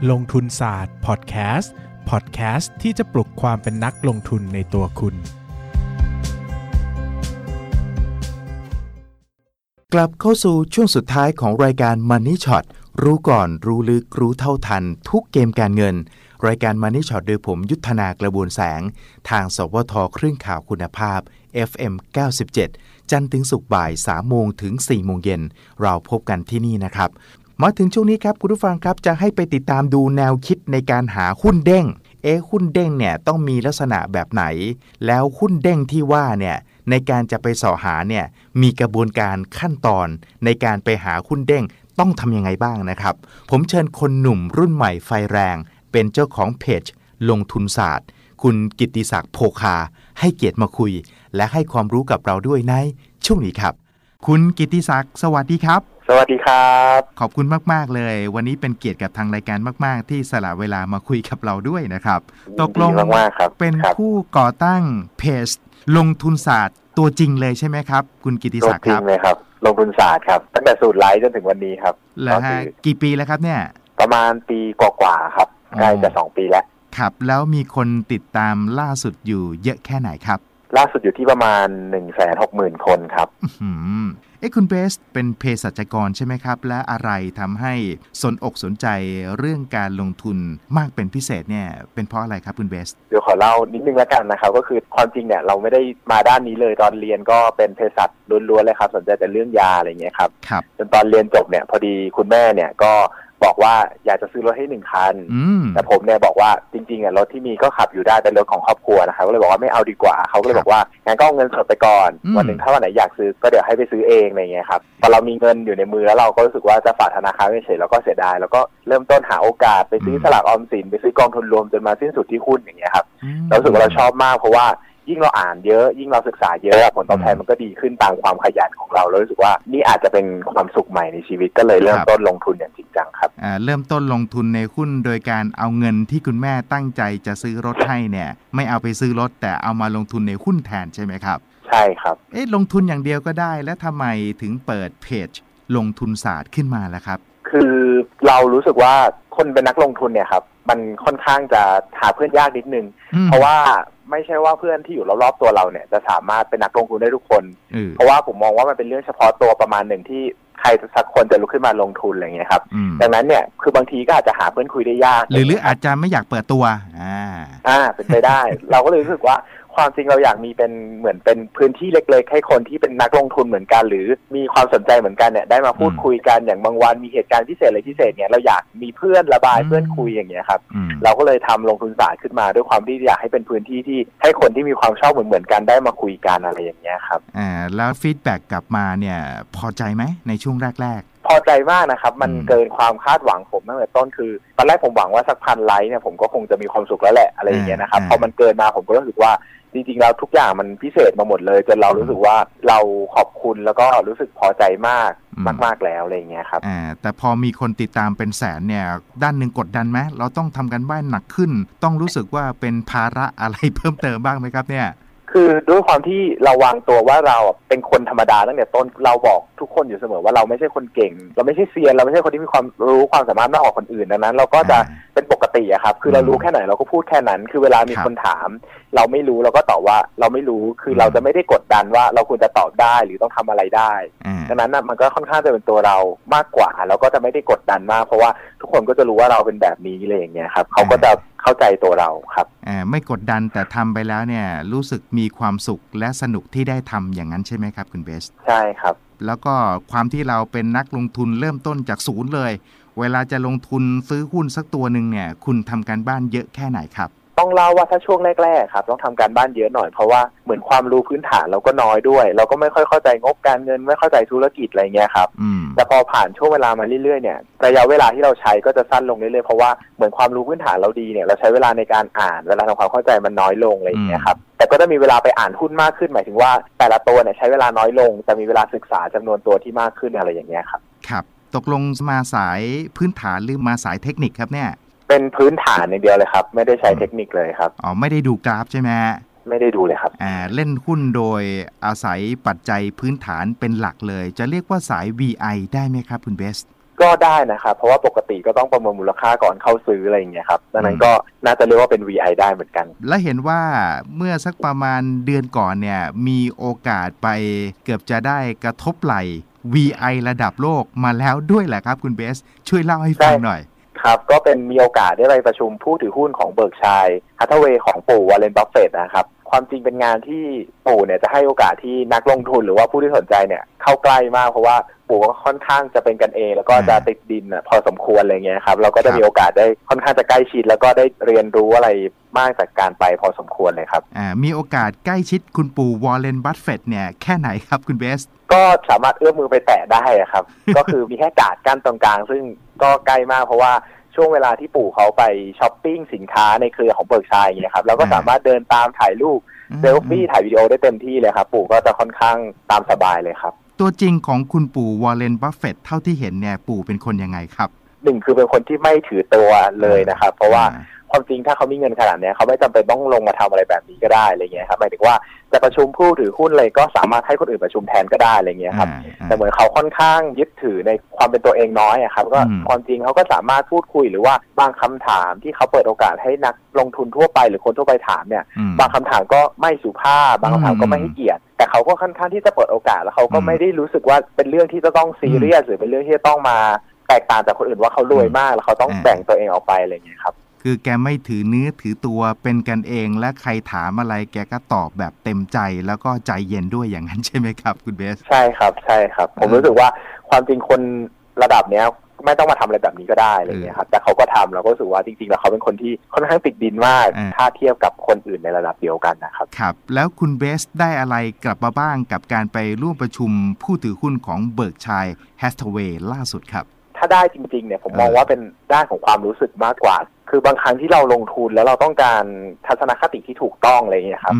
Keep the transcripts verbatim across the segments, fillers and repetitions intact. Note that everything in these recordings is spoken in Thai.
ลงทุนศาสตร์พอดแคสต์พอดแคสต์ที่จะปลุกความเป็นนักลงทุนในตัวคุณกลับเข้าสู่ช่วงสุดท้ายของรายการ Money Shot รู้ก่อนรู้ลึกรู้เท่าทันทุกเกมการเงินรายการ Money Shot โดยผมยุทธนากระบวนแสงทางสวทคลื่นข่าวคุณภาพ เอฟ เอ็ม เก้าสิบเจ็ด จันทร์ถึงศุกร์บ่าย สามโมง ถึง สี่โมงเย็นเราพบกันที่นี่นะครับมาถึงช่วงนี้ครับคุณผู้ฟังครับจะให้ไปติดตามดูแนวคิดในการหาหุ้นเด้งเอ๊ะหุ้นเด้งเนี่ยต้องมีลักษณะแบบไหนแล้วหุ้นเด้งที่ว่าเนี่ยในการจะไปสอหาเนี่ยมีกระบวนการขั้นตอนในการไปหาหุ้นเด้งต้องทำยังไงบ้างนะครับผมเชิญคนหนุ่มรุ่นใหม่ไฟแรงเป็นเจ้าของเพจลงทุนศาสตร์คุณกิตติศักดิ์โพคาให้เกียรติมาคุยและให้ความรู้กับเราด้วยในช่วงนี้ครับคุณกิตติศักดิ์สวัสดีครับสวัสดีครับขอบคุณมากๆเลยวันนี้เป็นเกียรติกับทางรายการมากๆที่สละเวลามาคุยกับเราด้วยนะครับตกลงเป็นผู้ก่อตั้งเพจลงทุนศาสตร์ตัวจริงเลยใช่ไหมครับคุณกิตติศักดิ์ครับจริงเลยครับลงทุนศาสตร์ครับตั้งแต่สูตรไลฟ์จนถึงวันนี้ครับแล้วกี่ปีแล้วครับเนี่ยประมาณปีกว่าๆครับใกล้จะสองปีแล้วครับแล้วมีคนติดตามล่าสุดอยู่เยอะแค่ไหนครับล่าสุดอยู่ที่ประมาณ หนึ่งแสนหกหมื่น คนครับอืมเอ๊ะคุณเบสเป็นเภสัชกรใช่ไหมครับและอะไรทำให้สนอกสนใจเรื่องการลงทุนมากเป็นพิเศษเนี่ยเป็นเพราะอะไรครับคุณเบสเดี๋ยวขอเล่านิดนึงละกันนะครับก็คือความจริงเนี่ยเราไม่ได้มาด้านนี้เลยตอนเรียนก็เป็นเภสัชล้วนๆเลยครับสนใจแต่เรื่องยาอะไรเงี้ยครับครับจนตอนเรียนจบเนี่ยพอดีคุณแม่เนี่ยก็บอกว่าอยากจะซื้อรถให้หนึ่งคันแต่ผมเนี่ยบอกว่าจริงๆอ่ะรถที่มีก็ขับอยู่ได้เป็นรถของครอบครัวนะครับก็เลยบอกว่าไม่เอาดีกว่าเขาก็เลยบอกว่างั้นก็เอาเงินสดไปก่อนวันหนึ่งถ้าวันไหนอยากซื้อก็เดี๋ยวให้ไปซื้อเองอะไรเงี้ยครับพอเรามีเงินอยู่ในมือแล้วเราก็รู้สึกว่าจะฝากธนาคารไม่เฉยเราก็เสียดายแล้วก็เริ่มต้นหาโอกาสไปซื้อสลากออมสินไปซื้อกองทุนรวมจนมาสิ้นสุดที่หุ้นอย่างเงี้ยครับเรารู้สึกว่าเราชอบมากเพราะว่ายิ่งเราอ่านเยอะยิ่งเราศึกษาเยอะผลตอบแทนมันก็ดีขึ้นตามความขยันของเราเรารู้สึกว่านี่อาจจะเป็นความสุขใหม่ในชีวิตก็เลยเริ่มต้นลงทุนอย่างจริงจังครับอ่าเริ่มต้นลงทุนในหุ้นโดยการเอาเงินที่คุณแม่ตั้งใจจะซื้อรถให้เนี่ยไม่เอาไปซื้อรถแต่เอามาลงทุนในหุ้นแทนใช่ไหมครับใช่ครับเอ๊ะลงทุนอย่างเดียวก็ได้แล้วทำไมถึงเปิดเพจลงทุนศาสตร์ขึ้นมาล่ะครับคือเรารู้สึกว่าคนเป็นนักลงทุนเนี่ยครับมันค่อนข้างจะหาเพื่อนยากนิดนึงเพราะว่าไม่ใช่ว่าเพื่อนที่อยู่รอบๆตัวเราเนี่ยจะสามารถเป็นนักลงทุนได้ทุกคนเพราะว่าผมมองว่ามันเป็นเรื่องเฉพาะตัวประมาณหนึ่งที่ใครสักคนจะลุกขึ้นมาลงทุนอะไรอย่างเงี้ยครับดังนั้นเนี่ยคือบางทีก็อาจจะหาเพื่อนคุยได้ยากหรือหรืออาจจะไม่อยากเปิดตัวอ่าอ่าเป็นไปได้ เราก็เลยรู้สึกว่าความจริงเราอยากมีเป็นเหมือนเป็นพื้นที่เล็กๆให้คนที่เป็นนักลงทุนเหมือนกันหรือมีความสนใจเหมือนกันเนี่ยได้มาพูดคุยกันอย่างบางวันมีเหตุการณ์พิเศษอะไรพิเศษเนี่ยเราอยากมีเพื่อนระบายเพื่อนคุยอย่างเงี้ยครับเราก็เลยทำลงทุนศาสตร์ขึ้นมาด้วยความที่อยากให้เป็นพื้นที่ที่ให้คนที่มีความชอบเหมือนๆกันได้มาคุยกันอะไรอย่างเงี้ยครับอ่าแล้วฟีดแบ็กกลับมาเนี่ยพอใจไหมในช่วงแรกๆพอใจมากนะครับมันเกินความคาดหวังผมตั้งแต่ต้นคือตอนแรกผมหวังว่าสักพันไลค์เนี่ยผมก็คงจะมีความสุขแล้วแหละอะไรอย่างเงี้ยนะครับพอมันเกินมาผมก็รู้สึกว่าจริงๆแล้วทุกอย่างมันพิเศษมาหมดเลยจนเรารู้สึกว่าเราขอบคุณแล้วก็รู้สึกพอใจมากมากๆแล้วอะไรอย่างเงี้ยครับอ่าแต่พอมีคนติดตามเป็นแสนเนี่ยด้านหนึ่งกดดันไหมเราต้องทำกันบ้านหนักขึ้นต้องรู้สึกว่าเป็นภาระอะไรเพิ่มเติมบ้างไหมครับเนี่ยคือด้วยความที่เราวางตัวว่าเราเป็นคนธรรมดาตั้งแต่ต้นเราบอกทุกคนอยู่เสมอว่าเราไม่ใช่คนเก่งเราไม่ใช่เซียนเราไม่ใช่คนที่มีความรู้ความสามารถมากกว่าคนอื่นดังนั้นเราก็จะเป็นปกติอะครับคือเรารู้แค่ไหนเราก็พูดแค่นั้นคือเวลามีคนถามเราไม่รู้เราก็ตอบว่าเราไม่รู้คือเราจะไม่ได้กดดันว่าเราควรจะตอบได้หรือต้องทำอะไรได้ดังนั้นมันก็ค่อนข้างจะเป็นตัวเรามากกว่าเราก็จะไม่ได้กดดันมากเพราะว่าทุกคนก็จะรู้ว่าเราเป็นแบบนี้อะไรอย่างเงี้ยครับเขาก็จะเข้าใจตัวเราครับอ่าไม่กดดันแต่ทำไปแล้วเนี่ยรู้สึกมีความสุขและสนุกที่ได้ทำอย่างนั้นใช่ไหมครับคุณเบสใช่ครับแล้วก็ความที่เราเป็นนักลงทุนเริ่มต้นจากศูนย์เลยเวลาจะลงทุนซื้อหุ้นสักตัวหนึ่งเนี่ยคุณทำการบ้านเยอะแค่ไหนครับต้องเล่าว่าถ้าช่วงแรกๆครับต้องทำการบ้านเยอะหน่อยเพราะว่าเหมือนความรู้พื้นฐานเราก็น้อยด้วยเราก็ไม่ค่อยเข้าใจงบการเงินไม่เข้าใจธุรกิจอะไรเงี้ยครับแต่พอผ่านช่วงเวลามาเรื่อยๆเนี่ยระยะเวลาที่เราใช้ก็จะสั้นลงเรื่อยๆเพราะว่าเหมือนความรู้พื้นฐานเราดีเนี่ยเราใช้เวลาในการอ่านเวลาทำความเข้าใจมันน้อยลงอะไรเงี้ยครับแต่ก็จะมีเวลาไปอ่านหุ้นมากขึ้นหมายถึงว่าแต่ละตัวเนี่ยใช้เวลาน้อยลงแต่มีเวลาศึกษาจำนวนตัวที่มากขึ้นอะไรอย่างเงี้ยครับครับตกลงมาสายพื้นฐานหรือมาสายเทคนิคครับเนี่ยเป็นพื้นฐานอย่างเดียวเลยครับไม่ได้ใช้เทคนิคเลยครับอ๋อไม่ได้ดูกราฟใช่ไหมไม่ได้ดูเลยครับอ่าเล่นหุ้นโดยอาศัยปัจจัยพื้นฐานเป็นหลักเลยจะเรียกว่าสาย วี ไอ ได้ไหมครับคุณเบส ก็ได้นะครับเพราะว่าปกติก็ต้องประเมินมูลค่าก่อนเข้าซื้ออะไรอย่างเงี้ยครับดังนั้นก็น่าจะเรียกว่าเป็น วี ไอ ได้เหมือนกันและเห็นว่าเมื่อสักประมาณเดือนก่อนเนี่ยมีโอกาสไปเกือบจะได้กระทบไหล่ วี ไอ ระดับโลกมาแล้วด้วยแหละครับคุณเบสช่วยเล่าให้ฟังหน่อยครับก็เป็นมีโอกาสได้ไปประชุมผู้ถือหุ้นของเบิร์กชัยฮัทเทเวย์ของปู่วอร์เรน บัฟเฟตต์นะครับความจริงเป็นงานที่ปู่เนี่ยจะให้โอกาสที่นักลงทุนหรือว่าผู้ที่สนใจเนี่ยเข้าใกล้มากเพราะว่าปู่ก็ค่อนข้างจะเป็นกันเองแล้วก็จะติดดินพอสมควรอะไรเงี้ยครับเราก็จะมีโอกาสได้ค่อนข้างจะใกล้ชิดแล้วก็ได้เรียนรู้อะไรมากจากการไปพอสมควรเลยครับอ่ามีโอกาสใกล้ชิดคุณปู่วอร์เรน บัฟเฟตต์เนี่ยแค่ไหนครับคุณเบสก็สามารถเอื้อมมือไปแตะได้ครับ ก็คือมีแค่กาดกั้นตรงกลางซึ่งก็ใกล้มากเพราะว่าช่วงเวลาที่ปู่เขาไปช้อปปิ้งสินค้าในเครือของเบิร์กชัยอย่างเงี้ยครับแล้วก็สามารถเดินตามถ่ายรูปเซลฟี่ถ่ายวิดีโอได้เต็มที่เลยครับปู่ก็จะค่อนข้างตามสบายเลยครับตัวจริงของคุณปู่วอร์เรน บัฟเฟตต์เท่าที่เห็นเนี่ยปู่เป็นคนยังไงครับหนึ่งคือเป็นคนที่ไม่ถือตัวเลยนะครับเพราะว่าความจริงถ้าเขามีเงินขนาดนี้เขาไม่จำเป็นต้องลงมาทำอะไรแบบนี้ก็ได้อะไรเงี้ยครับหมายถึงว่าจะประชุมผู้ถือหุ้นเลยก็สามารถให้คนอื่นประชุมแทนก็ได้อะไรเงี้ยครับแต่เหมือนเขาค่อนข้างยึดถือในความเป็นตัวเองน้อยอะครับก็ความจริงเขาก็สามารถพูดคุยหรือว่าบางคำถามที่เขาเปิดโอกาสให้นักลงทุนทั่วไปหรือคนทั่วไปถามเนี่ยบางคำถามก็ไม่สุภาพบางคำถามก็ไม่ให้เกียรติแต่เขาก็ค่อนข้างที่จะเปิดโอกาสแล้วเขาก็ไม่ได้รู้สึกว่าเป็นเรื่องที่จะต้องซีเรียสหรือเป็นเรื่องที่จะต้องมาแตกต่างจากคนอื่นว่าเขารวยมากแล้วเขาต้องแบ่งตัวเองออกไปอะไรเงี้ยครับคือแกไม่ถือเนื้อถือตัวเป็นกันเองและใครถามอะไรแกก็ตอบแบบเต็มใจแล้วก็ใจเย็นด้วยอย่างนั้นใช่ไหมครับคุณเบสใช่ครับใช่ครับผมรู้สึกว่าความจริงคนระดับเนี้ยไม่ต้องมาทำอะไรแบบนี้ก็ได้อะไรเงี้ยครับแต่เขาก็ทำเราก็รู้สึกว่าจริงๆแล้วเขาเป็นคนที่ค่อนข้างติดดินมากถ้าเทียบกับคนอื่นในระดับเดียวกันนะครับครับแล้วคุณเบสได้อะไรกลับมาบ้างกับการไปร่วมประชุมผู้ถือหุ้นของเบิร์กชัยแฮทเทเวย์ล่าสุดครับถ้าได้จริงๆเนี่ยผมมองว่าเป็นด้านของความรู้สึกมากกว่าคือบางครั้งที่เราลงทุนแล้วเราต้องการทัศนคติที่ถูกต้องอะไรอย่างเงี้ยครั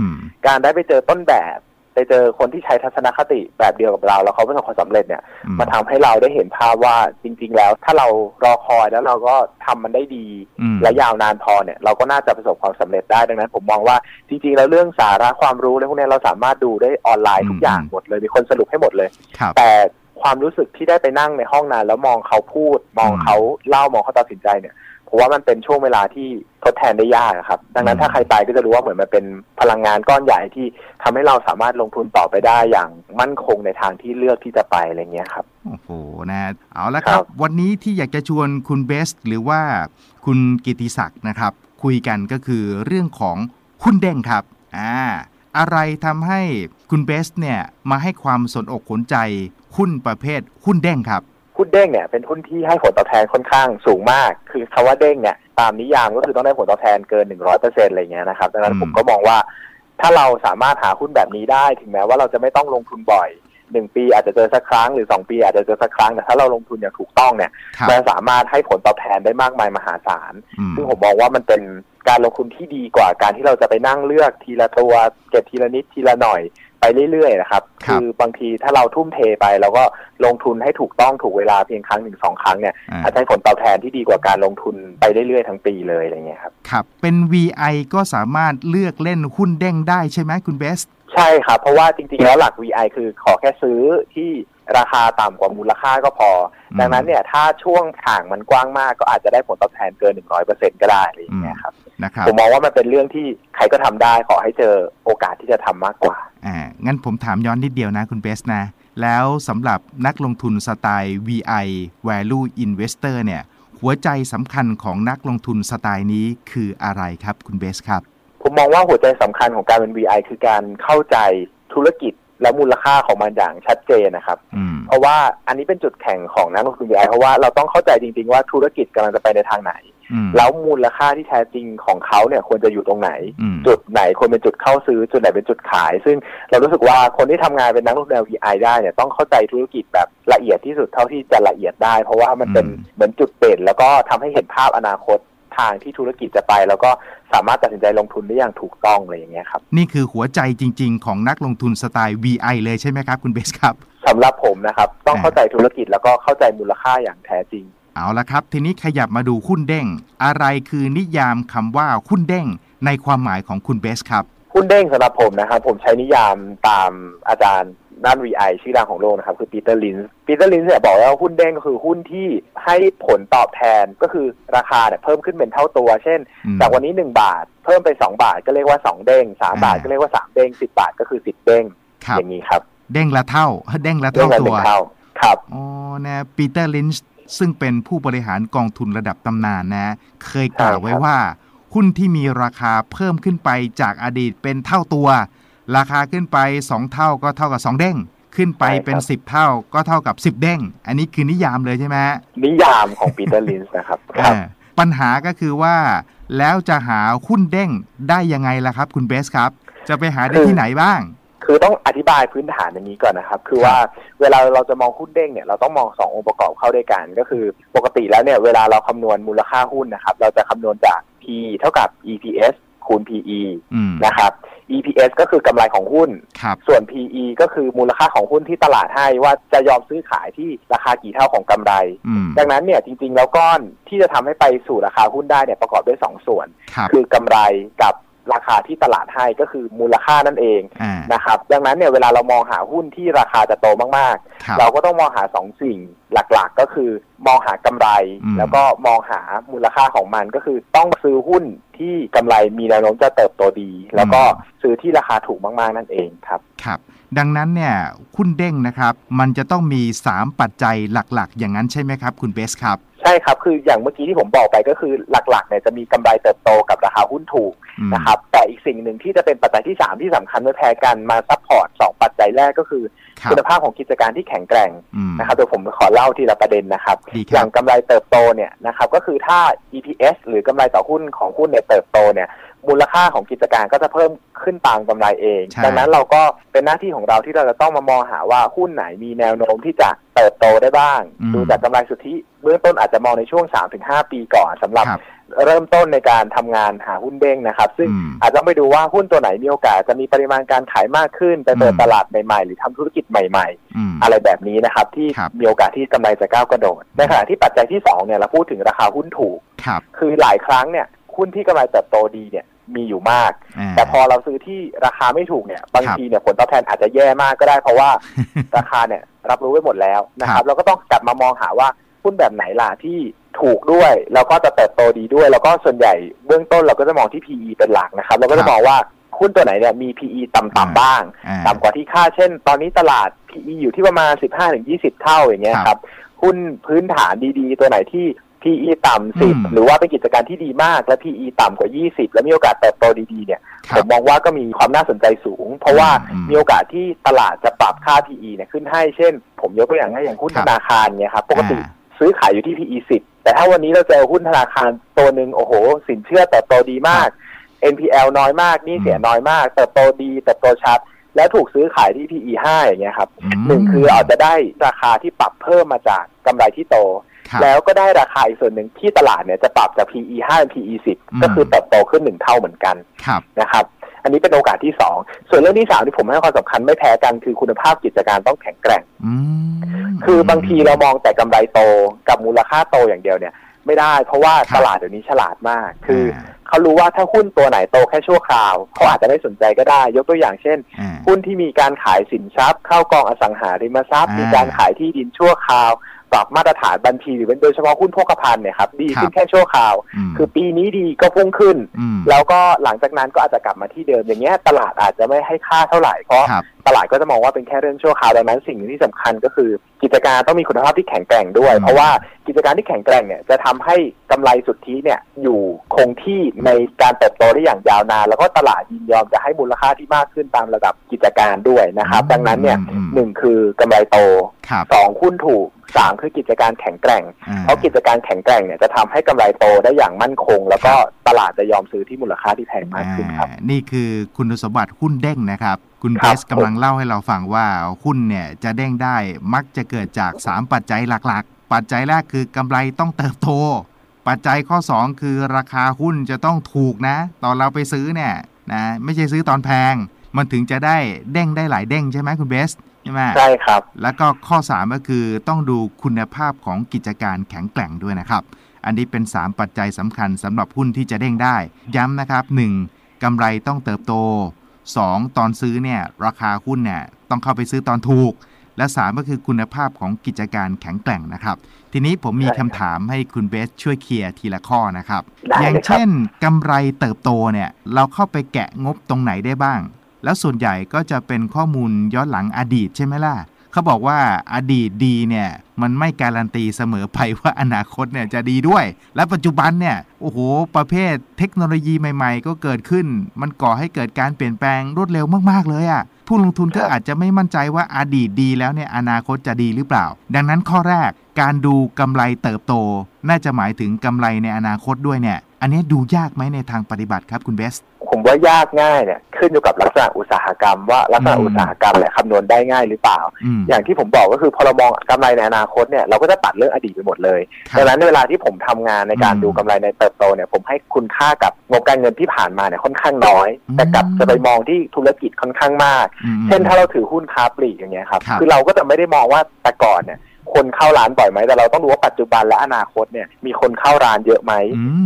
บการได้ไปเจอต้นแบบไปเจอคนที่ใช้ทัศนคติแบบเดียวกับเราแล้วเขาประสบความสำเร็จเนี่ยมาทำให้เราได้เห็นภาพว่าจริงๆแล้วถ้าเรารอคอยแล้วเราก็ทำมันได้ดีและยาวนานพอเนี่ยเราก็น่าจะประสบความสำเร็จได้ดังนั้นผมมองว่าจริงๆแล้วเรื่องสาระความรู้อะไรพวกนี้เราสามารถดูได้ออนไลน์ทุกอย่างหมดเลยมีคนสรุปให้หมดเลยแต่ความรู้สึกที่ได้ไปนั่งในห้องนั้นแล้วมองเขาพูดมองเขาเล่ามองเขาตัดสินใจเนี่ยเพราะว่ามันเป็นช่วงเวลาที่ทดแทนได้ยากครับดังนั้นถ้าใครไปก็จะรู้ว่าเหมือนมันเป็นพลังงานก้อนใหญ่ที่ทำให้เราสามารถลงทุนต่อไปได้อย่างมั่นคงในทางที่เลือกที่จะไปอะไรเงี้ยครับโอ้โหนะเอาละครับวันนี้ที่อยากจะชวนคุณเบสหรือว่าคุณกิติศักดิ์นะครับคุยกันก็คือเรื่องของหุ้นเด้งครับอ่าอะไรทำให้คุณเบสเนี่ยมาให้ความสนอกสนใจหุ้นประเภทหุ้นเด้งครับหุ้นเด้งเนี่ยเป็นหุ้นที่ให้ผลตอบแทนค่อนข้างสูงมากคือคำว่าเด้งเนี่ยตามนิยามก็คือต้องได้ผลตอบแทนเกิน หนึ่งร้อยเปอร์เซ็นต์ อะไรเงี้ยนะครับดังนั้นผมก็มองว่าถ้าเราสามารถหาหุ้นแบบนี้ได้ถึงแม้ว่าเราจะไม่ต้องลงทุนบ่อยหนึ่งปีอาจจะเจอสักครั้งหรือสองปีอาจจะเจอสักครั้งแต่ถ้าเราลงทุนอย่างถูกต้องเนี่ยมันสามารถให้ผลตอบแทนได้มากมายมหาศาลซึ่งผมมองว่ามันเป็นการลงทุนที่ดีกว่าการที่เราจะไปนั่งเลือกทีละตัวเก็บทีละนิดทีละหน่อยไปเรื่อยๆนะครับคือบางทีถ้าเราทุ่มเทไปเราก็ลงทุนให้ถูกต้องถูกเวลาเพียงครั้งหนึ่งสองครั้งเนี่ยอาจจะได้ผลตอบแทนที่ดีกว่าการลงทุนไปเรื่อยๆทั้งปีเลยอะไรเงี้ยครับครับเป็น วี ไอ ก็สามารถเลือกเล่นหุ้นเด้งได้ใช่ไหมคุณเบสใช่ครับเพราะว่าจริงๆแล้วหลัก วี ไอ คือขอแค่ซื้อที่ราคาต่ำกว่ามูลค่าก็พอดังนั้นเนี่ยถ้าช่วงห่างมันกว้างมากก็อาจจะได้ผลตอบแทนเกิน หนึ่งร้อยเปอร์เซ็นต์ ก็ได้อะไรอย่างเงี้ยครับผมมองว่ามันเป็นเรื่องที่ใครก็ทำได้ขอให้เจอโอกาสที่จะทำมากกว่าอ่างั้นผมถามย้อนนิดเดียวนะคุณเบสนะแล้วสำหรับนักลงทุนสไตล์ วี ไอ Value Investor เนี่ยหัวใจสำคัญของนักลงทุนสไตล์นี้คืออะไรครับคุณเบสครับผมมองว่าหัวใจสำคัญของการเป็น วี ไอ คือการเข้าใจธุรกิจและมูลค่าของมันอย่างชัดเจนนะครับเพราะว่าอันนี้เป็นจุดแข็งของนักลงทุน วี ไอ เพราะว่าเราต้องเข้าใจจริงๆว่าธุรกิจกำลังจะไปในทางไหนแล้วมูลค่าที่แท้จริงของเขาเนี่ยควรจะอยู่ตรงไหนจุดไหนควรเป็นจุดเข้าซื้อจุดไหนเป็นจุดขายซึ่งเรารู้สึกว่าคนที่ทำงานเป็นนักลงทุน วี ไอ ได้เนี่ยต้องเข้าใจธุรกิจแบบละเอียดที่สุดเท่าที่จะละเอียดได้เพราะว่ามันเป็นเหมือนจุดเด่นแล้วก็ทำให้เห็นภาพอนาคตทางที่ธุรกิจจะไปแล้วก็สามารถตัดสินใจลงทุนได้อย่างถูกต้องอะไรอย่างเงี้ยครับนี่คือหัวใจจริงๆของนักลงทุนสไตล์ วี ไอ เลยใช่ไหมครับคุณเบสครับสำหรับผมนะครับต้องเข้าใจธุรกิจแล้วก็เข้าใจมูลค่าอย่างแท้จริงเอาละครับทีนี้ขยับมาดูหุ้นเด้งอะไรคือนิยามคำว่าหุ้นเด้งในความหมายของคุณเบสครับหุ้นเด้งสำหรับผมนะครับผมใช้นิยามตามอาจารย์ ด้าน วี ไอ ชื่อดังของโลกนะครับคือปีเตอร์ลินส์ปีเตอร์ลินส์เนี่ยบอกว่าหุ้นเด้งก็คือหุ้นที่ให้ผลตอบแทนก็คือราคาเนี่ยเพิ่มขึ้นเป็นเท่าตัวเช่นจากวันนี้หนึ่งบาทเพิ่มไปสองบาทก็เรียกว่าสองเด้งสามบาทก็เรียกว่าสามเด้งสิบบาทก็คือสิบเด้งอย่างนี้ครับเด้งละเท่าเด้งละเท่าตัวครับอ๋อนะปีเตอร์ลินส์ซึ่งเป็นผู้บริหารกองทุนระดับตำนานนะเคยกล่าวไว้ว่าหุ้นที่มีราคาเพิ่มขึ้นไปจากอดีตเป็นเท่าตัวราคาขึ้นไปสองเท่าก็เท่ากับสองเด้งขึ้นไปเป็นสิบเท่าก็เท่ากับสิบเด้งอันนี้คือนิยามเลยใช่ไหมนิยามของปีเตอร์ลินส์นะครับครับปัญหาก็คือว่าแล้วจะหาหุ้นเด้งได้ยังไงล่ะครับคุณเบสครับจะไปหาได้ที่ไหนบ้างคือต้องอธิบายพื้นฐานอย่างนี้ก่อนนะครับคือว่าเวลาเราจะมองหุ้นเด้งเนี่ยเราต้องมองสององค์ประกอบเข้าด้วยกันก็คือปกติแล้วเนี่ยเวลาเราคำนวณมูลค่าหุ้นนะครับเราจะคำนวณจาก P เท่ากับ อี พี เอส คูณ พี อี นะครับ อี พี เอส ก็คือกำไรของหุ้นส่วน พี อี ก็คือมูลค่าของหุ้นที่ตลาดให้ว่าจะยอมซื้อขายที่ราคากี่เท่าของกำไรดังนั้นเนี่ยจริงๆแล้วก้อนที่จะทำให้ไปสู่ราคาหุ้นได้เนี่ยประกอบด้วยสองส่วนคือกำไรกับราคาที่ตลาดให้ก็คือมูลค่านั่นเองนะครับดังนั้นเนี่ยเวลาเรามองหาหุ้นที่ราคาจะโตมากๆเราก็ต้องมองหาสองสิ่งหลักๆก็คือมองหากำไรแล้วก็มองหามูลค่าของมันก็คือต้องซื้อหุ้นที่กำไรมีแนวโน้มจะเติบโตดีแล้วก็ซื้อที่ราคาถูกมากๆนั่นเองครับครับดังนั้นเนี่ยหุ้นเด้งนะครับมันจะต้องมีสามปัจจัยหลักๆอย่างนั้นใช่ไหมครับคุณเบสครับใช่ครับคืออย่างเมื่อกี้ที่ผมบอกไปก็คือหลักๆเนี่ยจะมีกำไรเติบโตกับราคาหุ้นถูกนะครับแต่อีกสิ่งหนึ่งที่จะเป็นปัจจัยที่สามที่สำคัญไม่แพ้กันมาซัพพอร์ตสองปัจจัยแรกก็คือคุณภาพของกิจการที่แข็งแกร่งนะครับเดี๋ยวผมขอเล่าทีละประเด็นนะครับอย่างกำไรเติบโตเนี่ยนะครับก็คือถ้า อี พี เอส หรือกำไรต่อหุ้นของหุ้นเนี่ยเติบโตเนี่ยมูลค่าของกิจการก็จะเพิ่มขึ้นตามกำไรเองดังนั้นเราก็เป็นหน้าที่ของเราที่เราจะต้องมามองหาว่าหุ้นไหนมีแนวโน้มที่จะเติบโตได้บ้างดูจากกำไรสุทธิเบื้องต้นอาจจะมองในช่วง สามถึงห้า ปีก่อนสำหรับเริ่มต้นในการทำงานหาหุ้นเด้งนะครับซึ่งอาจจะไปดูว่าหุ้นตัวไหนมีโอกาสจะมีปริมาณการขายมากขึ้นไปเปิดตลาดใหม่ๆหรือทำธุรกิจใหม่ๆอะไรแบบนี้นะครับที่มีโอกาสที่กำไรจะก้าวกระโดดในขณะที่ปัจจัยที่สองเนี่ยเราพูดถึงราคาหุ้นถูกคือหลายครั้งเนี่ยหุ้นที่กำไรเติบโตดีเนี่ยมีอยู่มากแต่พอเราซื้อที่ราคาไม่ถูกเนี่ยบางทีเนี่ยผลตอบแทนอาจจะแย่มากก็ได้เพราะว่าราคาเนี่ยรับรู้ไว้หมดแล้วนะครับเราก็ต้องกลับมามองหาว่าหุ้นแบบไหนล่ะที่ถูกด้วยแล้วก็จะเติบโตดีด้วยแล้วก็ส่วนใหญ่เบื้องต้นเราก็จะมองที่ พี อี เป็นหลักนะครับเราก็จะมองว่าหุ้นตัวไหนเนี่ยมี พี อี ต่ำๆบ้างต่ำกว่าที่คาดเช่นตอนนี้ตลาด พี อี อยู่ที่ประมาณ สิบห้าถึงยี่สิบ เท่าอย่างเงี้ยครับหุ้นพื้นฐานดีๆตัวไหนที่พี อี ต่ำสิบหรือว่าเป็นกิจการที่ดีมากและ พี อี ต่ำกว่ายี่สิบและมีโอกาสเติบโตดีๆเนี่ยผมมองว่าก็มีความน่าสนใจสูงเพราะว่ามีโอกาสที่ตลาดจะปรับค่า พี อี เนี่ยขึ้นให้เช่นผมยกตัวอย่างให้อย่างหุ้นธนาคารเนี่ยครับปกติซื้อขายอยู่ที่ พี อี สิบแต่ถ้าวันนี้เราเจอหุ้นธนาคารตัวนึงโอ้โหสินเชื่อเติบโตดีมาก เอ็น พี แอล น้อยมากหนี้เสียน้อยมากเติบโตดีเติบโตชัดและถูกซื้อขายที่ พี อี ห้าอย่างเงี้ยครับหนึ่งคืออาจจะได้ราคาที่ปรับเพิ่มมาจากกำไรที่โตแล้วก็ได้ราคาอีกส่วนหนึ่งที่ตลาดเนี่ยจะปรับจาก พี อี ห้า เป็น พี อี สิบก็คือเติบโตขึ้นหนึ่งเท่าเหมือนกันนะครับอันนี้เป็นโอกาสที่สองส่วนเรื่องที่สามที่ผมให้ความสำคัญไม่แพ้กันคือคุณภาพกิจการต้องแข็งแกร่งคือบางทีเรามองแต่กำไรโตกับมูลค่าโตอย่างเดียวเนี่ยไม่ได้เพราะว่าตลาดเดี๋ยวนี้ฉลาดมากคือเขารู้ว่าถ้าหุ้นตัวไหนโตแค่ชั่วคราวเขาอาจจะไม่สนใจก็ได้ยกตัวอย่างเช่นหุ้นที่มีการขายสินทรัพย์เข้ากองอสังหาริมทรัพย์มีการขายที่ดินชั่วคราวปรับมาตรฐานบัญชีหรือโดยเฉพาะหุ้นโภคภัณฑ์เนี่ยครับดีขึ้นแค่ชั่วคราวคือปีนี้ดีก็พุ่งขึ้นแล้วก็หลังจากนั้นก็อาจจะกลับมาที่เดิมอย่างเงี้ยตลาดอาจจะไม่ให้ค่าเท่าไหร่เพราะตลาดก็จะมองว่าเป็นแค่เรื่องชั่วคราวดังนั้นสิ่งที่สำคัญก็คือกิจการต้องมีคุณภาพที่แข็งแกร่งด้วยเพราะว่ากิจการที่แข็งแกร่งเนี่ยจะทำให้กำไรสุทธิเนี่ยอยู่คงที่ในการเติบโตได้อย่างยาวนานแล้วก็ตลาดยินยอมจะให้มูลค่าที่มากขึ้นตามระดับกิจการด้วยนะครับดังนั้นเนี่ยหนึ่งคือกำไรโตสองหุ้นถูกสามคือกิจการแข็งแกร่งเพราะกิจการแข็งแกร่งเนี่ยจะทำให้กำไรโตได้อย่างมั่นคงแล้วก็ตลาดจะยอมซื้อที่มูลค่าที่แพงมากขึ้นครับนี่คือคุณสมบัติหุ้นเด้งนะครับคุณเบสกำลังเล่าให้เราฟังว่าหุ้นเนี่ยจะเด้งได้มักจะเกิดจากสามปัจจัยหลักๆปัจจัยแรกคือกำไรต้องเติบโตปัจจัยข้อสองคือราคาหุ้นจะต้องถูกนะตอนเราไปซื้อเนี่ยนะไม่ใช่ซื้อตอนแพงมันถึงจะได้เด้งได้หลายเด้งใช่ไหมคุณเบสใช่ไหมใช่ครับแล้วก็ข้อสามก็คือต้องดูคุณภาพของกิจการแข็งแกร่งด้วยนะครับอันนี้เป็นสามปัจจัยสำคัญสำหรับหุ้นที่จะเด้งได้ย้ำนะครับหนึ่งกำไรต้องเติบโต สองตอนซื้อเนี่ยราคาหุ้นเนี่ยต้องเข้าไปซื้อตอนถูกและสามก็คือคุณภาพของกิจการแข็งแกร่งนะครับทีนี้ผมมีคำถามให้คุณเบสช่วยเคลียร์ทีละข้อนะครับอย่างเช่นกำไรเติบโตเนี่ยเราเข้าไปแกะงบตรงไหนได้บ้างแล้วส่วนใหญ่ก็จะเป็นข้อมูลย้อนหลังอดีตใช่ไหมล่ะเขาบอกว่าอดีตดีเนี่ยมันไม่การันตีเสมอไปว่าอนาคตเนี่ยจะดีด้วยและปัจจุบันเนี่ยโอ้โหประเภทเทคโนโลยีใหม่ๆก็เกิดขึ้นมันก่อให้เกิดการเปลี่ยนแปลงรวดเร็วมากๆเลยอ่ะผู้ลงทุนก็อาจจะไม่มั่นใจว่าอดีตดีแล้วเนี่ยอนาคตจะดีหรือเปล่าดังนั้นข้อแรกการดูกำไรเติบโตน่าจะหมายถึงกำไรในอนาคตด้วยเนี่ยอันนี้ดูยากไหมในทางปฏิบัติครับคุณเบสผมว่ายากง่ายเนี่ยขึ้นอยู่กับลักษณะอุตสาหกรรมว่าลักษณะอุตสาหกรรมเนี่ยคำนวณได้ง่ายหรือเปล่าอย่างที่ผมบอกก็คือพอเรามองกำไรในอนาคตเนี่ยเราก็จะตัดเรื่องอดีตไปหมดเลยดังนั้นเวลาที่ผมทำงานในการดูกำไรในเติบโตเนี่ยผมให้คุณค่ากับงบการเงินที่ผ่านมาเนี่ยค่อนข้างน้อยแต่กลับจะไปมองที่ธุรกิจค่อนข้างมากเช่นถ้าเราถือหุ้นค้าปลีกอย่างเงี้ยครับคือเราก็จะไม่ได้มองว่าแต่ก่อนเนี่ยคนเข้าร้านบ่อยไหมแต่เราต้องดูว่าปัจจุบันและอนาคตเนี่ยมีคนเข้าร้านเยอะไหม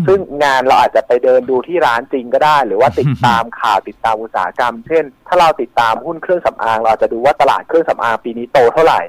ซึ่งงานเราอาจจะไปเดินดูที่ร้านจริงก็ได้หรือว่าติดตามข่าวติดตามอุตสาหกรรมเช่นถ้าเราติดตามหุ้นเครื่องสำอางเราอาจจะดูว่าตลาดเครื่องสำอางปีนี้โตเท่าไหร่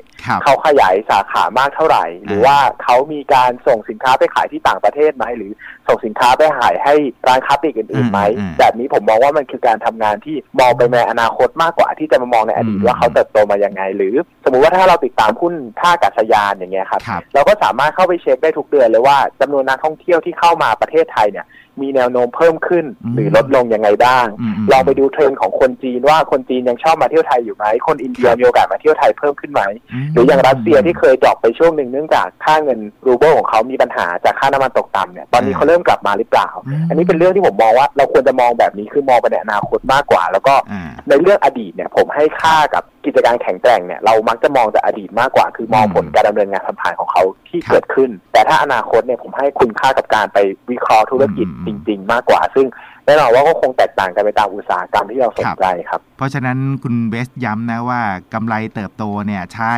เขาขยายสาขามากเท่าไหร่หรือว่าเขามีการส่งสินค้าไปขายที่ต่างประเทศไหมหรือส่งสินค้าไปขายให้ร้านค้าปลีกอื่นๆไหมแบบนี้ผมมองว่ามันคือการทำงานที่มองไปในอนาคตมากกว่าที่จะมามองในอดีตว่าเขาเติบโตมายังไงหรือสมมุติว่าถ้าเราติดตามหุ้นท่าอากาศยานอย่างเงี้ยครับเราก็สามารถเข้าไปเช็คได้ทุกเดือนเลยว่าจำนวนนักท่องเที่ยวที่เข้ามาประเทศไทยเนี่ยมีแนวโน้มเพิ่มขึ้นหรือลดลงยังไงบ้างลองไปดูเทรนด์ของคนจีนว่าคนจีนยังชอบมาเที่ยวไทยอยู่ไหมคนอินเดียมีโอกาสมาเที่ยวไทยเพิ่มขึ้นไหมหรืออย่างรัสเซียที่เคยดรอปไปช่วงหนึ่งเนื่องจากค่าเงินรูเบิลของเขามีปัญหาจากค่าน้ำมันตกต่ำเนี่ยตอนนี้เขาเริ่มกลับมาหรือเปล่าอันนี้เป็นเรื่องที่ผมมองว่าเราควรจะมองแบบนี้คือมองไปในอนาคตมากกว่าแล้วก็ในเรื่องอดีตเนี่ยผมให้ค่ากับกิจการแข็งแกร่งเนี่ยเรามักจะมองจากอดีตมากกว่าคือมองผลการดำเนินงานสัมพันธ์ของเขาที่เกิดขึ้นแต่ถ้าอนาคตเนี่ยผมให้คุณค่ากับการไปวิเคราะห์ธุรกิจจริงๆมากกว่าซึ่งแน่นอนว่าก็คงแตกต่างกันไปตามอุตสาหกรรมที่เราสนใจครับเพราะฉะนั้นคุณเบสย้ำนะว่ากำไรเติบโตเนี่ยใช่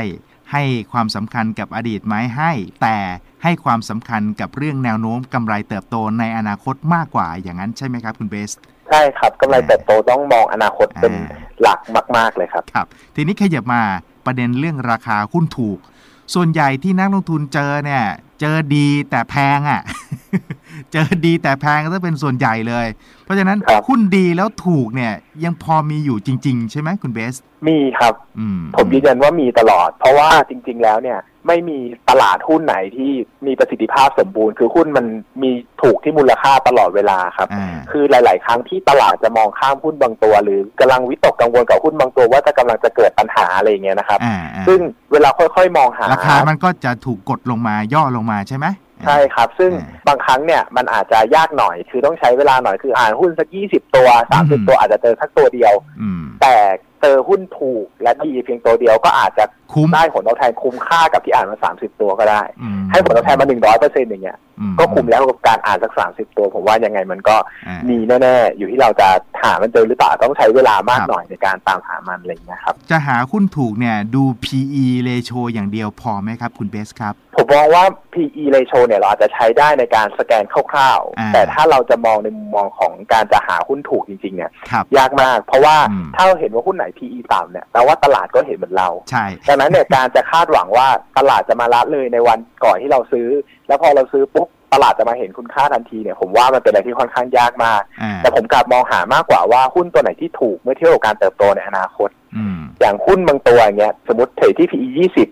ให้ความสำคัญกับอดีตไหมให้แต่ให้ความสำคัญกับเรื่องแนวโน้มกำไรเติบโตในอนาคตมากกว่าอย่างนั้นใช่ไหมครับคุณเบสใช่ครับกำไรเติบโตต้องมองอนาคตเป็นหลักมากๆเลยครับครับทีนี้ขยับมาประเด็นเรื่องราคาหุ้นถูกส่วนใหญ่ที่นักลงทุนเจอเนี่ยเจอดีแต่แพงอ่ะ เจอดีแต่แพงก็เป็นส่วนใหญ่เลยเพราะฉะนั้นหุ้นดีแล้วถูกเนี่ยยังพอมีอยู่จริงๆใช่ไหมคุณเบสมีครับผมยืนยันว่ามีตลอดเพราะว่าจริงๆแล้วเนี่ยไม่มีตลาดหุ้นไหนที่มีประสิทธิภาพสมบูรณ์คือหุ้นมันมีถูกที่มูลค่าตลอดเวลาครับคือหลายๆครั้งที่ตลาดจะมองข้ามหุ้นบางตัวหรือกำลังวิตกกังวลกับหุ้นบางตัวว่าจะกำลังจะเกิดปัญหาอะไรอย่างเงี้ยนะครับซึ่งเวลาค่อยๆมองหาราคามันก็จะถูกกดลงมาย่อลงมาใช่ไหมใช่ครับซึ่งบางครั้งเนี่ยมันอาจจะยากหน่อยคือต้องใช้เวลาหน่อยคืออ่านหุ้นสักยี่สิบตัวสามสิบตัวอาจจะเจอสักตัวเดียวแต่เจอหุ้นถูกและดีเพียงตัวเดียวก็อาจจะได้ผลตอบแทนคุ้มค่ากับที่อ่านมาสามสิบตัวก็ได้ให้ผลตอบแทนมา หนึ่งร้อยเปอร์เซ็นต์ อย่างเงี้ยก็คุ้มแล้วกับการอ่านสักสามสิบตัวผมว่ายังไงมันก็มีแน่ๆอยู่ที่เราจะหามันเจอหรือเปล่าต้องใช้เวลามากหน่อยในการตามหามันอะไรอย่างเงี้ยครับจะหาหุ้นถูกเนี่ยดู พี อี ratio อย่างเดียวพอไหมครับคุณเบสครับผมมองว่า พี อี ratio เนี่ยเราอาจจะใช้ได้ในการสแกนคร่าวๆแต่ถ้าเราจะมองในมุมมองของการจะหาหุ้นถูกจริงๆเนี่ยยากมากเพราะว่าถ้าเราเห็นว่าหุ้นไหน พี อี ต่ำเนี่ยแปลว่าตลาดก็เห็นเหมือนเราใช่ดังนั้นเนี่ยการจะคาดหวังว่าตลาดจะมาละเลยในวันก่อนที่เราซื้อแล้วพอเราซื้อปุ๊บตลาดจะมาเห็นคุณค่าทันทีเนี่ยผมว่ามันเป็นอะไรที่ค่อนข้างยากมากแต่ผมกลับมองหามากกว่าว่าหุ้นตัวไหนที่ถูกเมื่อเทียบกับการเติบโตในอนาคตอย่างหุ้นบางตัวอย่างเงี้ยสมมติเทรดที่ พี อี ยี่สิบ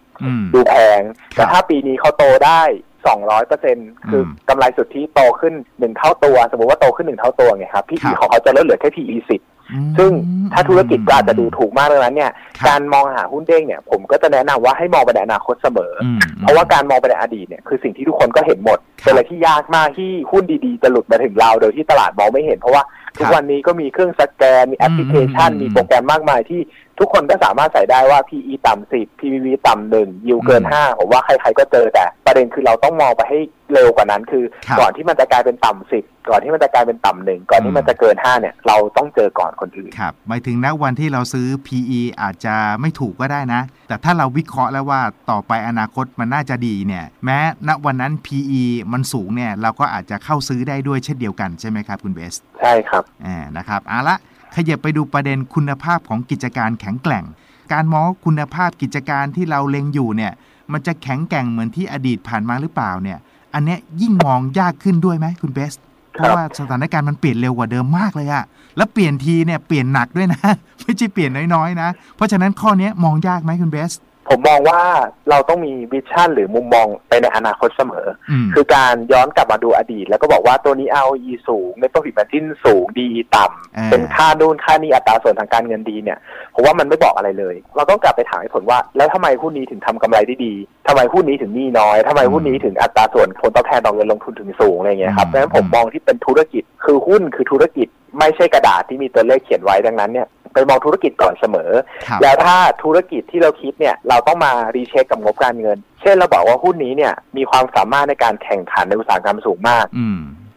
ดูแพงแต่ถ้าปีนี้เขาโตได้ สองร้อยเปอร์เซ็นต์ คือกำไรสุทธิโตขึ้นหนึ่งเท่าตัวสมมติว่าโตขึ้นหนึ่งเท่าตัวไงครับ พี อี ของเขาจะลดเหลือแค่ พี อี สิบซึ่งถ้าธุรกิจก็อาจจะดูถูกมากดังนั้นเนี่ยการมองหาหุ้นเด้งเนี่ยผมก็จะแนะนำว่าให้มองไปในอนาคตเสมอเพราะว่าการมองไปในอดีตเนี่ยคือสิ่งที่ทุกคนก็เห็นหมดเป็นอะไรที่ยากมากที่หุ้นดีๆจะหลุดมาถึงเราโดยที่ตลาดมองไม่เห็นเพราะว่าทุกวันนี้ก็มีเครื่องสแกนมีแอปพลิเคชันมีโปรแกรมมากมายที่ทุกคนก็สามารถใส่ได้ว่า พี อี ต่ำสิบ พี บี วี ต่ำหนึ่งยิวเกินห้าผมว่าใครๆก็เจอแต่ประเด็นคือเราต้องมองไปให้เร็วกว่านั้นคือก่อนที่มันจะกลายเป็นต่ำสิบก่อนที่มันจะกลายเป็นต่ำหนึ่งก่อนที่มันจะเกินห้าเนี่ยเราต้องเจอก่อนคนอื่นครับหมายถึงนะวันที่เราซื้อ พี อี อาจจะไม่ถูกก็ได้นะแต่ถ้าเราวิเคราะห์แล้วว่าต่อไปอนาคตมันน่าจะดีเนี่ยแม้ณวันนั้น พี อี มันสูงเนี่ยเราก็อาจจะเข้าซื้อได้ด้วยเช่นเดียวกันใช่ไหมครับคุณเบสใช่ครับอ่านะครับเอาละ ขยับไปดูประเด็นคุณภาพของกิจการแข็งแกร่งการมองคุณภาพกิจการที่เราเล็งอยู่เนี่ยมันจะแข็งแกร่งเหมือนที่อดีตผ่านมาหรือเปล่าเนี่ยอันเนี้ยยิ่งมองยากขึ้นด้วยไหมคุณเบสเพราะว่าสถานการณ์มันเปลี่ยนเร็วกว่าเดิมมากเลยอะแล้วเปลี่ยนทีเนี่ยเปลี่ยนหนักด้วยนะไม่ใช่เปลี่ยนน้อยๆนะเพราะฉะนั้นข้อนี้มองยากไหมคุณเบสผมมองว่าเราต้องมีวิชั่นหรือมุมมองไปในอนาคตเสมอคือการย้อนกลับมาดูอดีตแล้วก็บอกว่าตัวนี้ อาร์ โอ อี สูง Net Profit Margin สูง ดี อี ต่ำเป็นค่านู่นค่านี่อัตราส่วนทางการเงินดีเนี่ยผมว่ามันไม่บอกอะไรเลยเราต้องกลับไปถามเหตุผลว่าแล้วทำไมหุ้นนี้ถึงทำกำไรได้ดีทำไมหุ้นนี้ถึงหนี้น้อยทำไมหุ้นนี้ถึงอัตราส่วนผลตอบแทนต่อเงินลงทุนถึงสูงอะไรเงี้ยครับดังนั้นผมมองที่เป็นธุรกิจคือหุ้นคือธุรกิจไม่ใช่กระดาษที่มีตัวเลขเขียนไว้ดังนั้นเนี่ยไปมองธุรกิจก่อนเสมอแล้วถ้าธุรกิจที่เราคิดเนี่ยเราต้องมารีเช็คกับงบการเงินเช่นเราบอกว่าหุ้นนี้เนี่ยมีความสามารถในการแข่งขันในอุตสาหกรรมสูงมา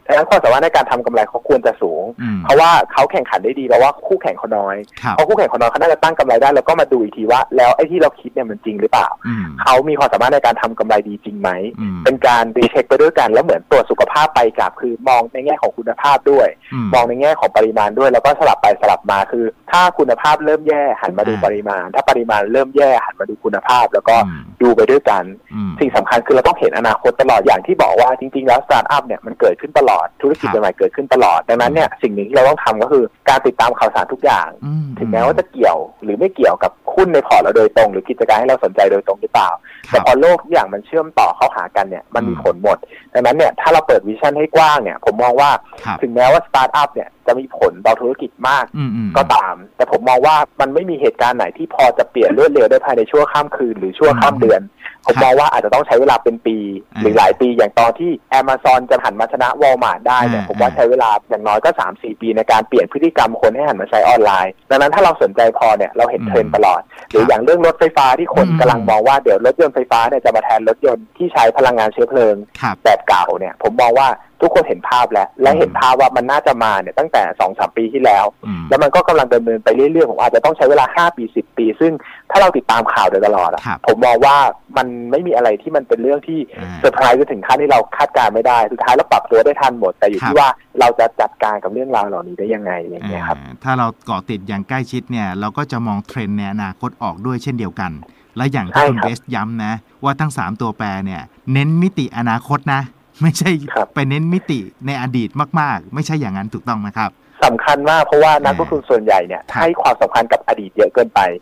กดังนั้นความสามารถในการทำกำไรเขาควรจะสูงเพราะว่าเขาแข่งขันได้ดีเพราะว่าคู่แข่งเขาน้อยเพราะคู่แข่งเขาน้อยเขาน่าจะตั้งกำไรได้แล้วก็มาดูอีกทีว่าแล้วไอ้ที่เราคิดเนี่ยมันจริงหรือเปล่าเขามีความสามารถในการทำกำไรดีจริงไหมเป็นการรีเช็คไปด้วยกันแล้วเหมือนตรวจสุขภาพไปกับคือมองในแง่ของคุณภาพด้วยมองในแง่ของปริมาณด้วยแล้วก็สลับไปสลับมาคือถ้าคุณภาพเริ่มแย่หันมาดูปริมาณถ้าปริมาณเริ่มแย่หันมาดูคุณภาพแล้วก็ดูไปด้วยกันสิ่งสำคัญคือเราต้องเห็นอนาคตตลอดอย่างที่บอกว่าจริงๆแล้วสตาร์ทอัพเนี่ยมันเกิดขึ้นตลอดธุรกิจใหม่เกิดขึ้นตลอดดังนั้นเนี่ยสิ่งหนึ่งที่เราต้องทำก็คือการติดตามข่าวสารทุกอย่างถึงแม้ว่าจะเกี่ยวหรือไม่เกี่ยวกับหุ้นในพอร์ตเราโดยตรงหรือกิจการให้เราสนใจโดยตรงหรือเปล่าแต่พอโลกทุกอย่างมันเชื่อมต่อเข้าหากันเนี่ยมันมีผลหมดดังนั้นเนี่ยถ้าเราเปิดวิชั่นให้กว้างเนี่ยผมมองว่าถึงแม้ว่าสตาร์ทอัพเนี่ยจะมีผลต่อธุรกิจมากก็ตามแต่ผมมองว่ามันไม่มีเหตุการณ์ไหนที่พอจะเปลี่ยนรวดเร็วได้ภายในชั่วข้ามคืนหรือชั่วข้ามเดือนผมมองว่าอาจจะต้องใช้เวลาเป็นปีหรือหลายปีอย่างตอนที่ Amazon จะหันมาชนะ Walmart ได้เนี่ยผมว่าใช้เวลาอย่างน้อยก็ สามถึงสี่ ปีในการเปลี่ยนพฤติกรรมคนให้หันมาใช้ออนไลน์ดังนั้นถ้าเราสนใจพอเนี่ยเราเห็นเทรนด์ตลอดหรืออย่างเรื่องรถไฟฟ้าที่คนกำลังมองว่าเดี๋ยวรถยนต์ไฟฟ้าเนี่ยจะมาแทนรถยนต์ที่ใช้พลังงานเชื้อเพลิงแบบเก่าเนี่ยผมมองว่าทุกคนเห็นภาพแล้วและเห็นภาพว่ามันน่าจะมาเนี่ยตั้งแต่ สองถึงสาม ปีที่แล้วแล้วมันก็กำลังดำเนินไปเรื่อยๆผมอาจจะต้องใช้เวลาห้าปีสิบปีซึ่งถ้าเราติดตามข่าวโดยตลอดอ่ะผมมองว่ามันไม่มีอะไรที่มันเป็นเรื่องที่เซอร์ไพรส์จนถึงขั้นที่เราคาดการไม่ได้สุดท้ายเราปรับตัวได้ทันหมดแต่อยู่ที่ว่าเราจะจัดการกับเรื่องราวเหล่านี้ได้ยังไงอย่างเงี้ยครับถ้าเราเกาะติดอย่างใกล้ชิดเนี่ยเราก็จะมองเทรนด์ในอนาคตออกด้วยเช่นเดียวกันและอย่างที่คุณเบสย้ำนะว่าทั้งสามตัวแปรเนี่ยเน้นมิติอนาคตนะไม่ใช่ไปเน้นมิติในอดีตมากๆไม่ใช่อย่างนั้นถูกต้องนะครับสำคัญมากเพราะว่านักลงทุนส่วนใหญ่เนี่ยให้ความสำคัญกับอดีตเยอะเกินไป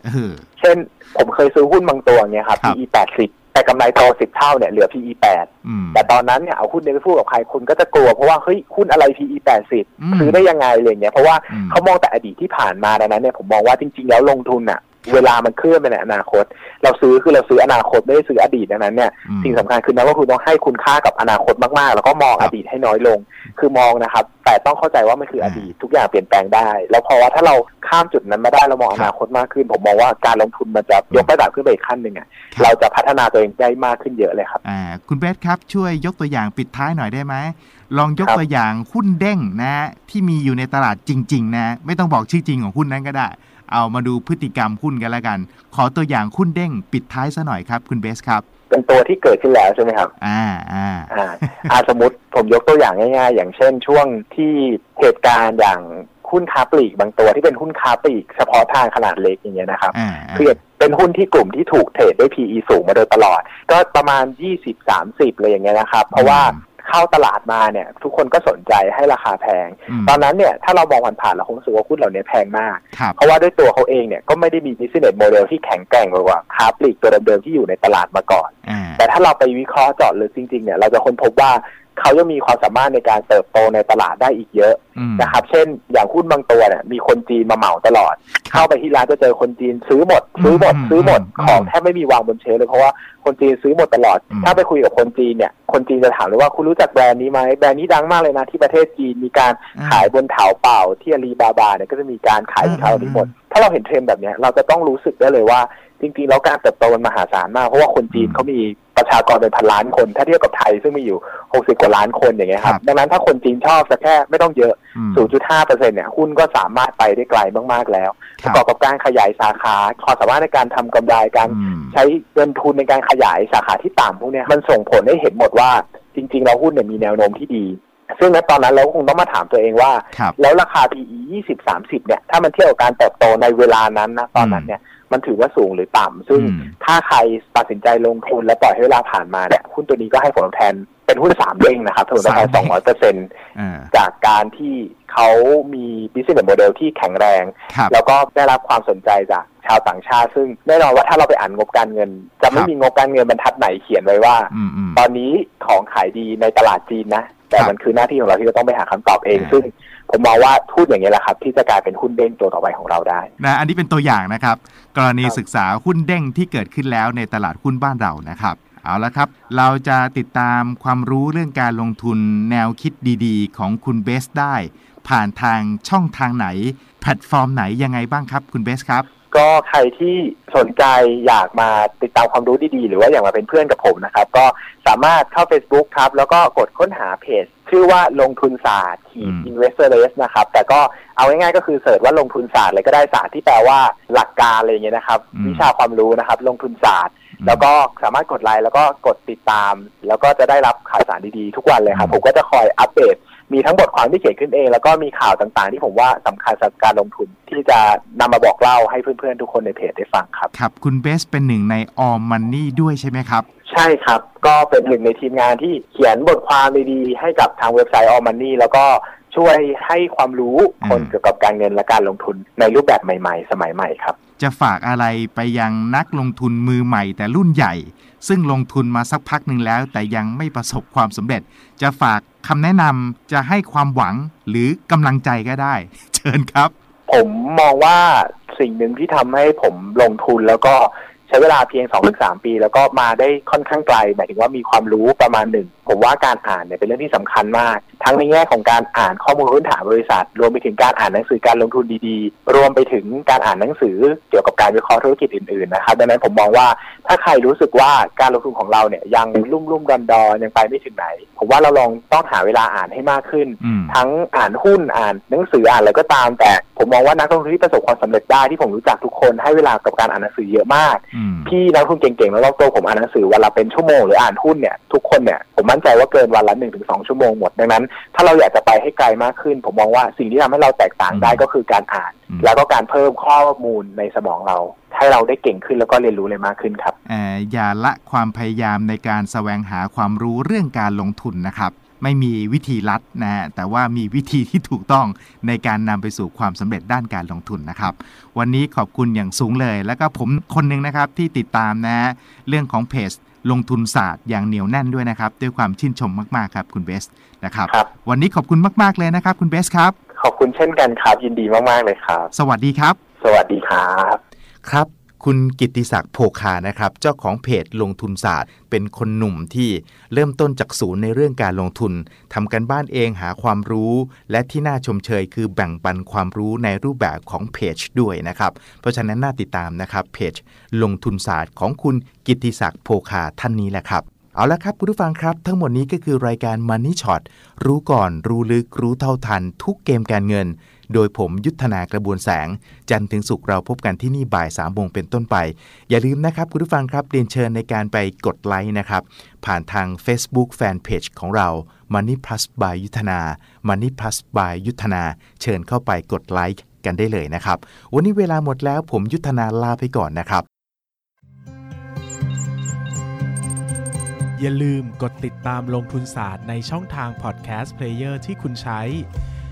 เช่นผมเคยซื้อหุ้นบางตัวเนี่ยครับ พี อี แปดสิบแต่กำไรโตสิบเท่าเนี่ยเหลือ พี อี แปดแต่ตอนนั้นเนี่ยเอาหุ้นนี้ไปพูดกับใครคนก็จะกลัวเพราะว่าเฮ้ยหุ้นอะไร พี อี แปดสิบซื้อได้ยังไงอะไรเงี้ยเพราะว่าเขามองแต่อดีตที่ผ่านมาดังนั้นเนี่ยผมมองว่าจริงๆแล้วลงทุนอะเวลามันเคลื่อนไปในอนาคตเราซื้อคือเราซื้ออนาคตไม่ได้ซื้ออดีตดังนั้นเนี่ยสิ่งสำคัญคือนักลงทุนต้องให้คุณค่ากับอนาคตมากๆแล้วก็มองอดีตให้น้อยลงคือมองนะครับแต่ต้องเข้าใจว่ามันคืออดีตทุกอย่างเปลี่ยนแปลงได้แล้วพอว่าถ้าเราข้ามจุดนั้นมาได้เรามองอนาคตมากขึ้นผมมองว่าการลงทุนมันจะยกระดับขึ้นไปอีกขั้นหนึ่งอ่ะเราจะพัฒนาตัวเองได้มากขึ้นเยอะเลยครับอ่าคุณเบสครับช่วยยกตัวอย่างปิดท้ายหน่อยได้ไหมลองยกตัวอย่างหุ้นเด้งนะที่มีอยู่ในตลาดจริงๆนะไม่ต้องบอกชื่อจริงของหุ้นนั้นก็ได้เอามาดูพฤติกรรมหุ้นกันละกันขอตัวอย่างหุ้นเด้งปิดท้ายซะหน่อยครับคุณเบสครับเป็นตัวที่เกิดขึ้นแล้วใช่ไหมครับอ่าอ่าอ่า อาสมมติผมยกตัวอย่างง่ายๆอย่างเช่นช่วงที่เหตุการณ์อย่างหุ้นค้าปลีกบางตัวที่เป็นหุ้นค้าปลีกเฉพาะทางขนาดเล็กอย่างเงี้ยนะครับคือเป็นหุ้นที่กลุ่มที่ถูกเทรดด้วย พี อี สูงมาโดยตลอดก็ประมาณ ยี่สิบถึงสามสิบ เลยอย่างเงี้ยนะครับเพราะว่าเข้าตลาดมาเนี่ยทุกคนก็สนใจให้ราคาแพงตอนนั้นเนี่ยถ้าเรามองผ่านๆเราคงรู้สึกว่าหุ้นเหล่านี้แพงมากเพราะว่าด้วยตัวเขาเองเนี่ยก็ไม่ได้มี business model ที่แข็งแกร่งกว่าค้าปลีกตัวเดิมๆที่อยู่ในตลาดมาก่อนแต่ถ้าเราไปวิเคราะห์เจาะลึกจริงๆเนี่ยเราจะค้นพบว่าเขายังมีความสามารถในการเติบโตในตลาดได้อีกเยอะนะครับเช่นอย่างหุ้นบางตัวเนี่ยมีคนจีนมาเหมาตลอดเข้าไปที่ร้านจะเจอคนจีนซื้อหมดซื้อหมดซื้อหมดของแทบไม่มีวางบนเชลฟ์เลยเพราะว่าคนจีนซื้อหมดตลอดถ้าไปคุยกับคนจีนเนี่ยคนจีนจะถามเลยว่าคุณรู้จักแบรนด์นี้ไหมแบรนด์นี้ดังมากเลยนะที่ประเทศจีนมีการขายบนเถาเป่าที่อาลีบาบาเนี่ยก็จะมีการขายที่เขาทั้งหมดถ้าเราเห็นเทรนด์แบบนี้เราจะต้องรู้สึกได้เลยว่าจริงๆแล้วการเติบโตมันมหาศาลมากเพราะว่าคนจีนเขามีประชากรเป็นพันล้านคนถ้าเทียบกับไทยซึ่งมีอยู่หกสิบกว่าล้านคนอย่างเงี้ยครับดังนั้นถ้าคนจีนชอบสักแค่ไม่ต้องเยอะ ศูนย์จุดห้าเปอร์เซ็นต์ เนี่ยหุ้นก็สามารถไปได้ไกลมากๆแล้วประกอบกับการขยายสาขาความสามารถในการทำกำไรการใช้เงินทุนในการขยายสาขาที่ต่ำพวกเนี้ยมันส่งผลให้เห็นหมดว่าจริงๆแล้วหุ้นเนี่ยมีแนวโน้มที่ดี ซึ่งณตอนนั้นเราคงต้องมาถามตัวเองว่าแล้วราคา พี อี ยี่สิบ สามสิบเนี่ยถ้ามันเทียบกับการเติบโตในเวลานั้นนะตอนนั้นเนี่ยมันถือว่าสูงหรือต่ำซึ่งถ้าใครตัดสินใจลงทุนและปล่อยให้เวลาผ่านมาเนี่ยหุ้นตัวนี้ก็ให้ผลตอบแทนเป็นหุ้นสามเด้งนะครับถึงราคา สองร้อยเปอร์เซ็นต์ จากการที่เขามี business model ที่แข็งแรงแล้วก็ได้รับความสนใจจากชาวต่างชาติซึ่งแน่นอนว่าถ้าเราไปอ่านงบการเงินจะไม่มีงบการเงินบรรทัดไหนเขียนไว้ว่าตอนนี้ของขายดีในตลาดจีนนะแต่มันคือหน้าที่ของเราที่เราต้องไปหาคำตอบเองซึ่งผมมองว่าพูดอย่างนี้แหละครับที่จะกลายเป็นหุ้นเด้งตัวต่อไปของเราได้นะอันนี้เป็นตัวอย่างนะครับกรณีศึกษาหุ้นเด้งที่เกิดขึ้นแล้วในตลาดหุ้นบ้านเรานะครับเอาละครับเราจะติดตามความรู้เรื่องการลงทุนแนวคิดดีๆของคุณเบสได้ผ่านทางช่องทางไหนแพลตฟอร์มไหนยังไงบ้างครับคุณเบสครับก็ใครที่สนใจอยากมาติดตามความรู้ดีๆหรือว่าอยากมาเป็นเพื่อนกับผมนะครับก็สามารถเข้า Facebook ครับแล้วก็กดค้นหาเพจชื่อว่าลงทุนศาสตร์ Investorless นะครับแต่ก็เอาง่ายๆก็คือเสิร์ชว่าลงทุนศาสตร์อะไรก็ได้ศาสตร์ที่แปลว่าหลักการอะไรอย่างเงี้ยนะครับวิชาความรู้นะครับลงทุนศาสตร์แล้วก็สามารถกดไลค์แล้วก็กดติดตามแล้วก็จะได้รับข่าวสารดีๆทุกวันเลยครับผมก็จะคอยอัปเดตมีทั้งบทความที่เขียนขึ้นเองแล้วก็มีข่าวต่างๆที่ผมว่าสำคัญสำหรับการลงทุนที่จะนำมาบอกเล่าให้เพื่อนๆทุกคนในเพจได้ฟังครับครับคุณเบสเป็นหนึ่งใน All Money ด้วยใช่ไหมครับใช่ครับก็เป็นหนึ่งในทีมงานที่เขียนบทความดีๆให้กับทางเว็บไซต์ All Money แล้วก็ช่วยให้ความรู้คนเกี่ยวกับการเงินและการลงทุนในรูปแบบใหม่ๆสมัยใหม่ครับจะฝากอะไรไปยังนักลงทุนมือใหม่แต่รุ่นใหญ่ซึ่งลงทุนมาสักพักหนึ่งแล้วแต่ยังไม่ประสบความสำเร็จจะฝากคำแนะนำจะให้ความหวังหรือกำลังใจก็ได้เชิญครับผมมองว่าสิ่งหนึ่งที่ทำให้ผมลงทุนแล้วก็ใช้เวลาเพียง สองถึงสาม ปีแล้วก็มาได้ค่อนข้างไกลหมายถึงว่ามีความรู้ประมาณหนึ่งผมว่าการอ่านเนี่ยเป็นเรื่องที่สำคัญมากทั้งในแง่ของการอ่านข้อมูลพื้นฐานบริษัทรวมไปถึงการอ่านหนังสือการลงทุนดีๆรวมไปถึงการอ่านหนังสือเกี่ยวกับการวิเคราะห์ธุรกิจอื่นๆนะครับดังนั้นผมมองว่าถ้าใครรู้สึกว่าการลงทุนของเราเนี่ยยังลุ่มๆดอนๆยังไปไม่ถึงไหนผมว่าเราลองต้องหาเวลาอ่านให้มากขึ้นทั้งอ่านหุ้นอ่านหนังสืออ่านอะไรก็ตามแต่ผมมองว่านักลงทุนที่ประสบความสำเร็จได้ที่ผมรู้จักทุกคนให้เวลากับการอ่านหนังสือเยอะมากพี่นักลงทุนเก่งๆแล้วรอบตัวผมอ่านหนังสือวันละเป็นชั่วโมงหรืออ่านหุ้นเนี่ยทุกคนเนี่ยผมมั่นใจว่าเกินวันละ หนึ่งถึงสอง ชั่วโมงหมดดังนั้นถ้าเราอยากจะไปให้ไกลมากขึ้นผมมองว่าสิ่งที่ทำให้เราแตกต่างได้ก็คือการอ่านแล้วก็การเพิ่มข้อมูลในสมองเราให้เราได้เก่งขึ้นแล้วก็เรียนรู้เลยมากขึ้นครับเอ่ออย่าละความพยายามในการแสวงหาความรู้เรื่องการลงทุนนะครับไม่มีวิธีลัดนะฮะแต่ว่ามีวิธีที่ถูกต้องในการนำไปสู่ความสำเร็จด้านการลงทุนนะครับวันนี้ขอบคุณอย่างสูงเลยแล้วก็ผมคนนึงนะครับที่ติดตามนะฮะเรื่องของเพจลงทุนศาสตร์อย่างเหนียวแน่นด้วยนะครับด้วยความชื่นชมมากๆครับคุณเบสนะครับวันนี้ขอบคุณมากๆเลยนะครับคุณเบสครับขอบคุณเช่นกันครับยินดีมากๆเลยครับสวัสดีครับสวัสดีครับครับคุณกิตติศักดิ์โภคานะครับเจ้าของเพจลงทุนศาสตร์เป็นคนหนุ่มที่เริ่มต้นจากศูนย์ในเรื่องการลงทุนทำกันบ้านเองหาความรู้และที่น่าชมเชยคือแบ่งปันความรู้ในรูปแบบของเพจด้วยนะครับเพราะฉะนั้นน่าติดตามนะครับเพจลงทุนศาสตร์ของคุณกิตติศักดิ์โภคาท่านนี้แหละครับเอาละครับคุณผู้ฟังครับทั้งหมดนี้ก็คือรายการ Money Shot รู้ก่อนรู้ลึกรู้เท่าทันทุกเกมการเงินโดยผมยุทธนากระบวนแสงจันทร์ถึงศุกร์เราพบกันที่นี่บ่ายสามโมงเป็นต้นไปอย่าลืมนะครับคุณผู้ฟังครับเรียนเชิญในการไปกดไลค์นะครับผ่านทาง Facebook Fanpage ของเรา Money Plus by ยุทธนา Money Plus by ยุทธนาเชิญเข้าไปกดไลค์กันได้เลยนะครับวันนี้เวลาหมดแล้วผมยุทธนาลาไปก่อนนะครับอย่าลืมกดติดตามลงทุนศาสตร์ในช่องทางพอดแคสต์เพลเยอร์ที่คุณใช้